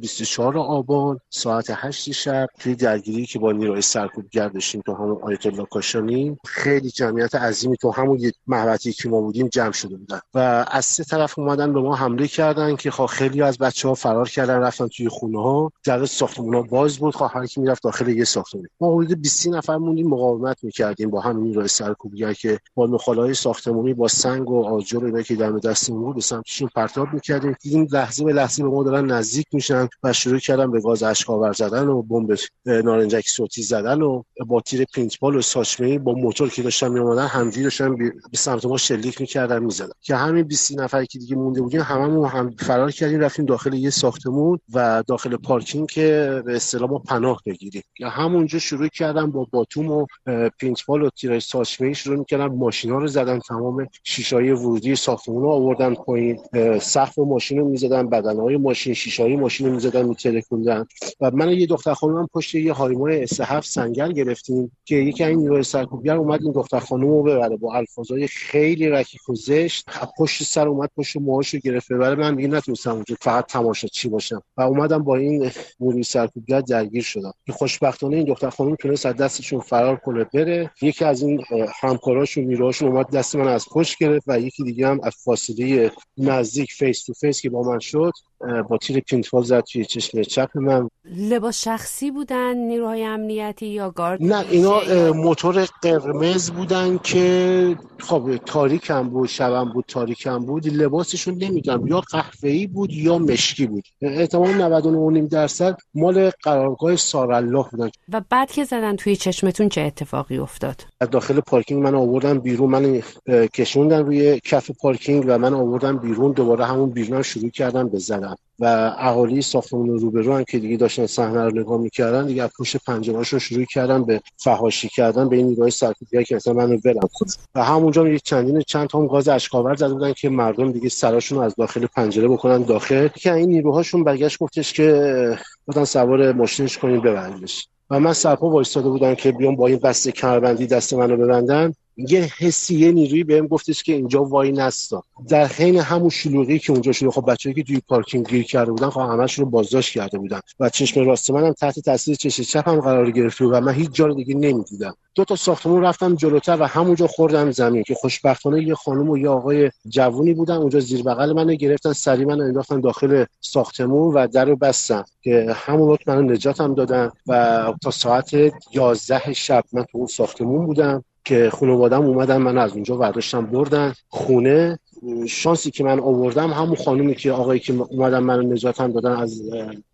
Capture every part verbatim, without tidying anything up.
بیست و چهارم آبان ساعت هشت شب توی درگیری که با نیروی سرکوبگر داشتیم تو همون آیت الله کاشانی، خیلی جمعیت عظیمی تو همون یه محوطه‌ای که ما بودیم جمع شده بودن و از سه طرف اومدن به ما حمله کردن که خب خیلی از بچه‌ها فرار کردن رفتن توی خونه‌ها، در ساختمون‌ها باز بود، خب هر کی می‌رفت داخل یه ساختمون. ما حدود بیست نفر موندیم مقاومت می‌کردیم با همین نیروی سرکوبگر که با مخالای ساختمونی با سنگ و آجر اینا که دم دستمون بود به سمتشون پرتاب می‌کردیم. دیدیم لحظه به لحظه به ما دارن نزدیک میشن و شروع کردن به گاز اشک‌آور زدن و بمب نارنجک صوتی زدن و با تیر پینتبال و ساچمه‌ای با موتور که داشتن می‌اومدن همجوری داشتن به سمت ما شلیک می‌کردن می‌زدن که همین بیست نفری که دیگه مونده بودیم هممون هم فرار کردیم رفتیم داخل یه ساختمون و داخل پارکینگ که به اصطلاح ما پناه بگیریم که همونجا شروع کردن با باتوم و پینتبال و تیر ساچمه‌ای شروع می‌کردن ماشینا رو زدن، تمام شیشه‌های ورودی ساختمون رو آوردن پایین، سقف ماشین رو می‌زدن، بدن‌های ماشین، شیشه‌های ماشین می‌زدن می‌ترکوندن و من یه دختر خانومم پشت یه هایمای اس هفت سنگر گرفتیم که یکی از نیروهای سرکوبگر اومد این دختر خانومو ببره با الفاظای خیلی رکیک و زشت، پشت سر اومد پشت موهاشو گرفت ببره. من دیگه نتونستم اونجا فقط تماشاچی باشم و اومدم با این نیروی سرکوبگر درگیر شدم که خوشبختانه این دختر خانوم تونست از دستشون فرار کنه بره. یکی از این همکاراشون نیروهاشون اومد دست من از پشت گرفت و یکی دیگه هم از فاصله نزدیک فیس تو فیس که با من شد با تیر پینتبال زد توی چشم چپ من. لباس شخصی بودن نیروهای امنیتی یا گارد؟ نه، اینا موتور قرمز بودن که خب تاریک هم بود، شبم بود، تاریک هم بود. لباسشون نمیدونم یا قهوه‌ای بود یا مشکی بود. احتمال نود و نه و نیم درصد مال قرارگاه سارالله بودن. و بعد که زدن توی چشمتون چه اتفاقی افتاد؟ از داخل پارکینگ من آوردن بیرون، من کشوندن روی کف پارکینگ و من آوردن بیرون، دوباره همون بیرون شروع کردن به زدن و اهالی ساختمون روبرو هم که دیگه داشتن صحنه رو نگاه می‌کردن دیگه از پشت پنجره‌هاشون شروع کردن به فحاشی کردن به این نیروهای سرکوبگر که مثلا منو ولم کن و همونجا یک چندین چند تا هم گاز اشک‌آور زده بودن که مردم دیگه سراشون از داخل پنجره بکنن داخل که این نیروهاشون برگشت گفتش که بودن سوار ماشینش کنین ببرینش و من سرپا وایساده بودم که بیام با این بسته کمربندی دست منو ببندن. یه حسی یه نیرویی بهم گفتش که اینجا وای نستا. در حین همون شلوغی که اونجا شده خب بچه‌ای که توی پارکینگ گیر کرده بودن خب همه‌شون رو بازداشت کرده بودن و چشم راست منم تحت تاثیر چشم چپم قرار گرفت و من هیچ جا دیگه نمی‌دیدم. دو تا ساختمون رفتم جلوتر و همونجا خوردم زمین که خوشبختانه یه خانم و یه آقای جوونی بودن اونجا زیر بغل منو گرفتن، سری منو انداختن داخل ساختمون و درو بستن که همون وقت منو نجاتم دادن و تا ساعت یازده شب من تو اون ساختمون بودم که خانواده‌ام اومدن من از اونجا برداشتن بردن خونه. شانسی که من آوردم همون خانومی که آقایی که اومدن منو نجاتم دادن از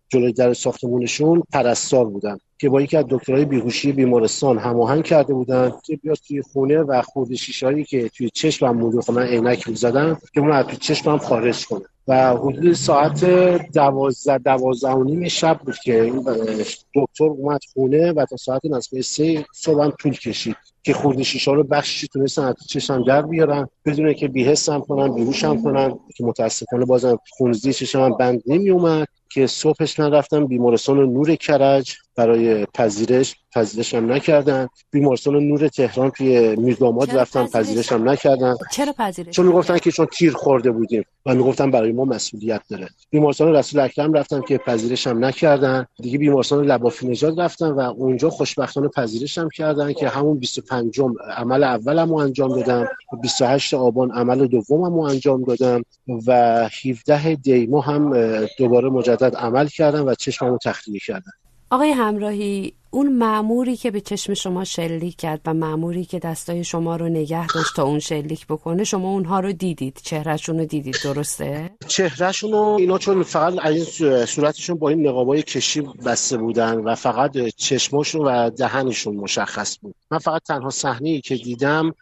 جلوی در ساختمونشون پرستار بودن که با یکی از دکترای بیهوشی بیمارستان هماهنگ کرده بودن که بیاد توی خونه و خورد شیشه‌ای که توی چشمم بود من عینک می‌زدم که اون از توی چشمم خارج کنه و حدود ساعت دوازده و نیم شب بود که این دکتر اومد خونه و تا ساعت نزدیک سه صبح طول کشید که خورد شیشه رو بخشی تونستن از چشمم در بیارن بدون اینکه بی‌حسم کنن بیهوشم کنن که متأسفانه بازم خونریزی چشمم بند نمیومد که صبحش من رفتم بیمارستان نور کرج برای پذیرش، پذیرشم نکردن. بیمارستان نور تهران توی میرداماد رفتم پذیرشم نکردن. چرا پذیرش؟ چون میگفتن که چون تیر خورده بودیم و میگفتن برای ما مسئولیت داره. بیمارستان رسول اکرم رفتم که پذیرشم نکردن. دیگه بیمارستان لبافینژاد رفتم و اونجا خوشبختانه پذیرشم کردن که همون بیست و پنجم عمل اولمو انجام دادم، بیست و هشتم آبان عمل دوممو انجام دادم و هفدهم دی ما هم دوباره مجدد عمل کردم و چشممو تخلیه کردم. آقای همراهی، اون مأموری که به چشم شما شلیک کرد و مأموری که دستای شما رو نگه داشت تا اون شلیک بکنه، شما اونها رو دیدید، چهرهشون رو دیدید، درسته؟ چهرهشون رو اینا چون فقط از صورتشون با این نقابای کشی بسته بودن و فقط چشماشون و دهنشون مشخص بود. من فقط تنها صحنه‌ای که دیدم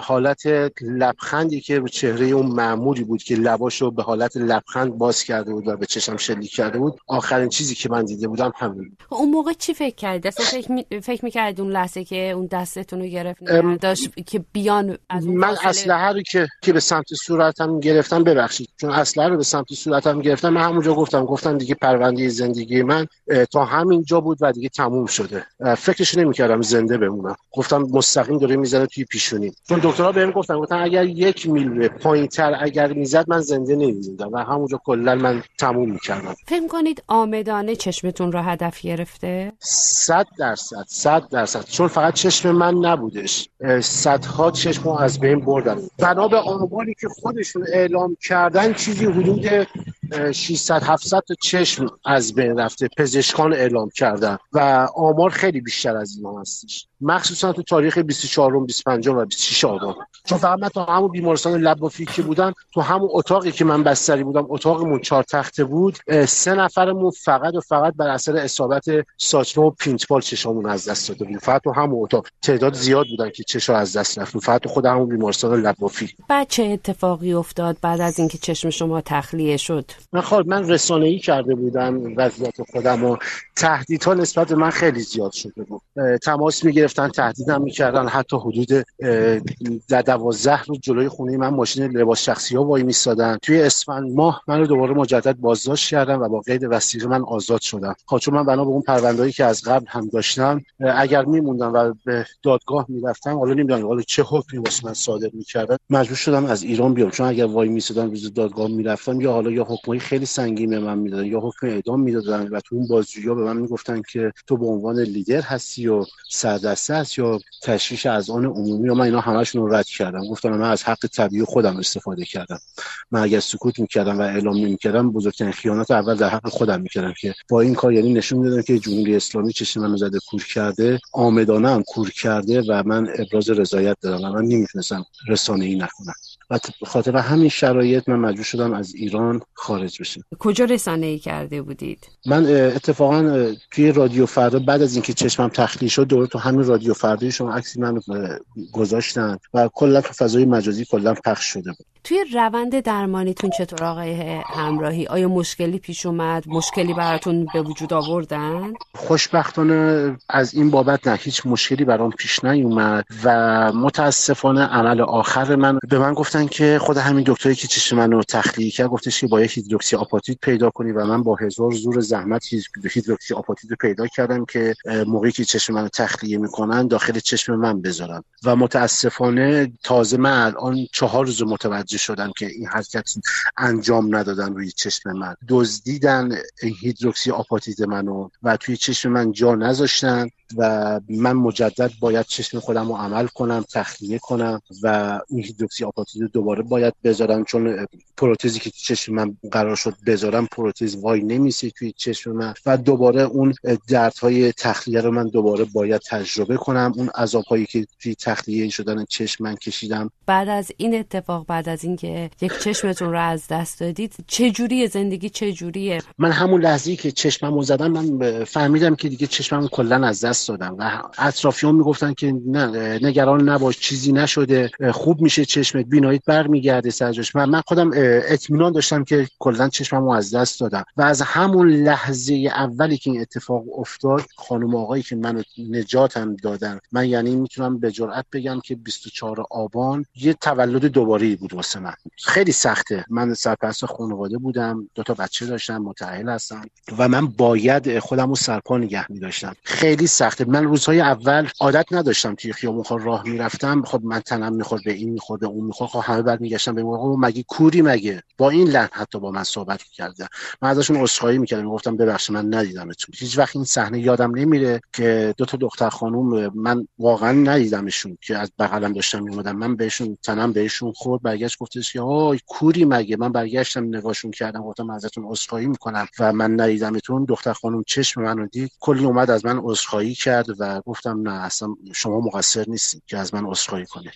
حالت لبخندی که به چهره اون مأموری بود که لباشو به حالت لبخند باز کرده بود و به چشم شلیک کرده بود. آخرین چیزی که من دیده بودم همین. اون موقع چی فکر کردی؟ میکردید؟ دست فکر می... فکر میکردید اون لحظه که اون دستتون رو گرفت داشت که بیان از اون من اسلحه رو که که به سمت صورتم گرفتم، ببخشید چون اسلحه رو به سمت صورتم گرفتم، من همونجا گفتم گفتم دیگه پرونده زندگی من تا همینجا بود و دیگه تموم شده. فکرش نمیکردم زنده بمونم. گفتم مستقیم داره میزنه توی پیشونی. چون دکترها بهم گفتن گفتن اگر یک میل پایینتر اگر میزد من زنده نمیموندم و همونجا کلا من تموم میکردم. فکر کنید آمدانه چشمتون رو هدف گرفته؟ صد درصد صد درصد چون فقط چشم من نبودش، صدها چشم رو از بین بردن. بنا به آماری که خودشون اعلام کردن چیزی حدود ششصد هفتصد تا چشم از بین رفته، پزشکان اعلام کردن و آمار خیلی بیشتر از اینا هستش، مخصوصا تو تاریخ بیست و چهارم، بیست و پنجم و بیست و ششم آبان. چون فقط من تو همون بیمارستان لبافی که بودم، تو همون اتاقی که من بستری بودم، اتاقمون چهار تخته بود، سه نفرمون فقط و فقط بر اثر اصابت ساچمه و پینتبال چشامون از دست داده بود. فقط تو همون اتاق تعداد زیاد بودن که چشم از دست رفت، فقط تو خود همون بیمارستان لبافی. بعد چه اتفاقی افتاد بعد از اینکه چشم شما تخلیه شد؟ من خود من رسانه‌ای کرده بودم وضعیت خودم و تهدیدها نسبت من خیلی زیاد شده بود. تماس می‌گرفتن، تهدیدم می‌کردن، حتی حدود دوازده روز جلوی خونه من ماشین لباس شخصی‌ها وای می‌ایستادن. توی اسفند ماه منو دوباره مجدد بازداشت کردن و با قید وثیقه من آزاد شدم. چون من بنا به اون پرونده‌ای که از قبل هم داشتم، اگر می‌موندم و به دادگاه می‌رفتم، حالا نمی‌دونم حالا چه حکمی واسه من صادر می‌کردن، مجبور شدم از ایران بیام. چون اگر وای می‌ایستادم روز دادگاه می‌رفتم، یا حالا یا حکمی خیلی سنگین به من میدادن یا حکم اعدام میدادن و تو اون بازجویی‌ها به من میگفتن که تو به عنوان لیدر هستی و سردسته هستی یا تشویش از آن عمومی، و من اینا همه‌شون رو رد کردم. گفتم من از حق طبیعی خودم استفاده کردم. من اگر سکوت میکردم و اعلام نمیکردم، بزرگترین خیانت اول در حق خودم میکردم که با این کار یعنی نشون میدادم که جمهوری اسلامی چشم منو زده کور کرده، آمدانه هم کور کرده و من ابراز رضایت دادم و من نمیتونستم رسانه‌ای نکنم. و خاطر همین شرایط من مجبور شدم از ایران خارج بشم. کجا رسانه‌ای کرده بودید؟ من اتفاقا توی رادیو فردا بعد از اینکه چشمم تخلیه شد، دوباره تو همین رادیو فردا شما عکس منو گذاشتن و کلا تو فضای مجازی کلا پخش شده بود. توی روند درمانیتون چطور آقای همراهی؟ آیا مشکلی پیش اومد؟ مشکلی براتون به وجود آوردن؟ خوشبختانه از این بابت نه، هیچ مشکلی برام پیش نیومد و متاسفانه عمل آخر من به من گفتن که خود همین دکتری که چشم منو تخلیه کرد گفتش که با یک هیدروکسی آپاتیت پیدا کنی و من با هزار زور زحمت هیدروکسی آپاتیت رو پیدا کردم که موقعی که چشم منو تخلیه میکنن داخل چشم من بذارن. و متاسفانه تازه من الان چهار روز متوجه شدم که این حرکت انجام ندادن روی چشم من، دزدیدن هیدروکسی آپاتیت منو و توی چشم من جا نذاشتن و من مجدد باید چشم خودم رو عمل کنم، تخلیه کنم و این هیدروکسی آپاتیت رو دوباره باید بذارم. چون پروتزی که چشم من قرار شد بذارم پروتز وای نمیسه توی چشم من و دوباره اون دردهای تخلیه رو من دوباره باید تجربه کنم، اون عذاب‌هایی که توی تخلیه شدن چشم من کشیدم. بعد از این اتفاق، بعد از اینکه یک چشمتون رو از دست دادید، چه جوری زندگی چه جوریه؟ من همون لحظه‌ای که چشممو زدم من فهمیدم که دیگه چشمم کلا از دست دادم و اطرافیان میگفتن که نه نگران نباش، چیزی نشده، خوب میشه چشمت، بیناییت برمیگرده سرجاش. من من خودم اطمینان داشتم که کلا چشممو از دست دادم و از همون لحظه اولی که این اتفاق افتاد، خانم آقایی که منو نجاتم دادن، من یعنی میتونم به جرئت بگم که بیست و چهارم آبان یه تولد دوباره‌ای بود واسه من. خیلی سخته، من سرپرست خانواده بودم، دو تا بچه داشتم، متأهل هستم و من باید خودمو سرپا نگه می‌داشتم. خیلی سخت. من روزهای اول عادت نداشتم، توی خیابون خور راه میرفتم، خب من تنم میخورد، به این میخورد، به اون میخورد، خب همه بعد میگشتم به من مگه کوری مگه، با این لحن حتی با من صحبت میکردن، من ازشون عذرخواهی میکردم، میگفتم ببخشید من ندیدمتون. هیچ وقت این صحنه یادم نمیره که دو تا دختر خانم من واقعا ندیدمشون که از بغلم داشتن میومدن، من بهشون تنم بهشون خورد، برگشت گفتش که آی کوری مگه، من برگشتم نگاهشون کردم، گفتم ازتون عذرخواهی میکنم و من ندیدمتون. دختر خانم چشم منو دید، کلی اومد از من عذرخواهی و گفتم نه اصلا شما مقصر نیستید که از من عذرخواهی کنید.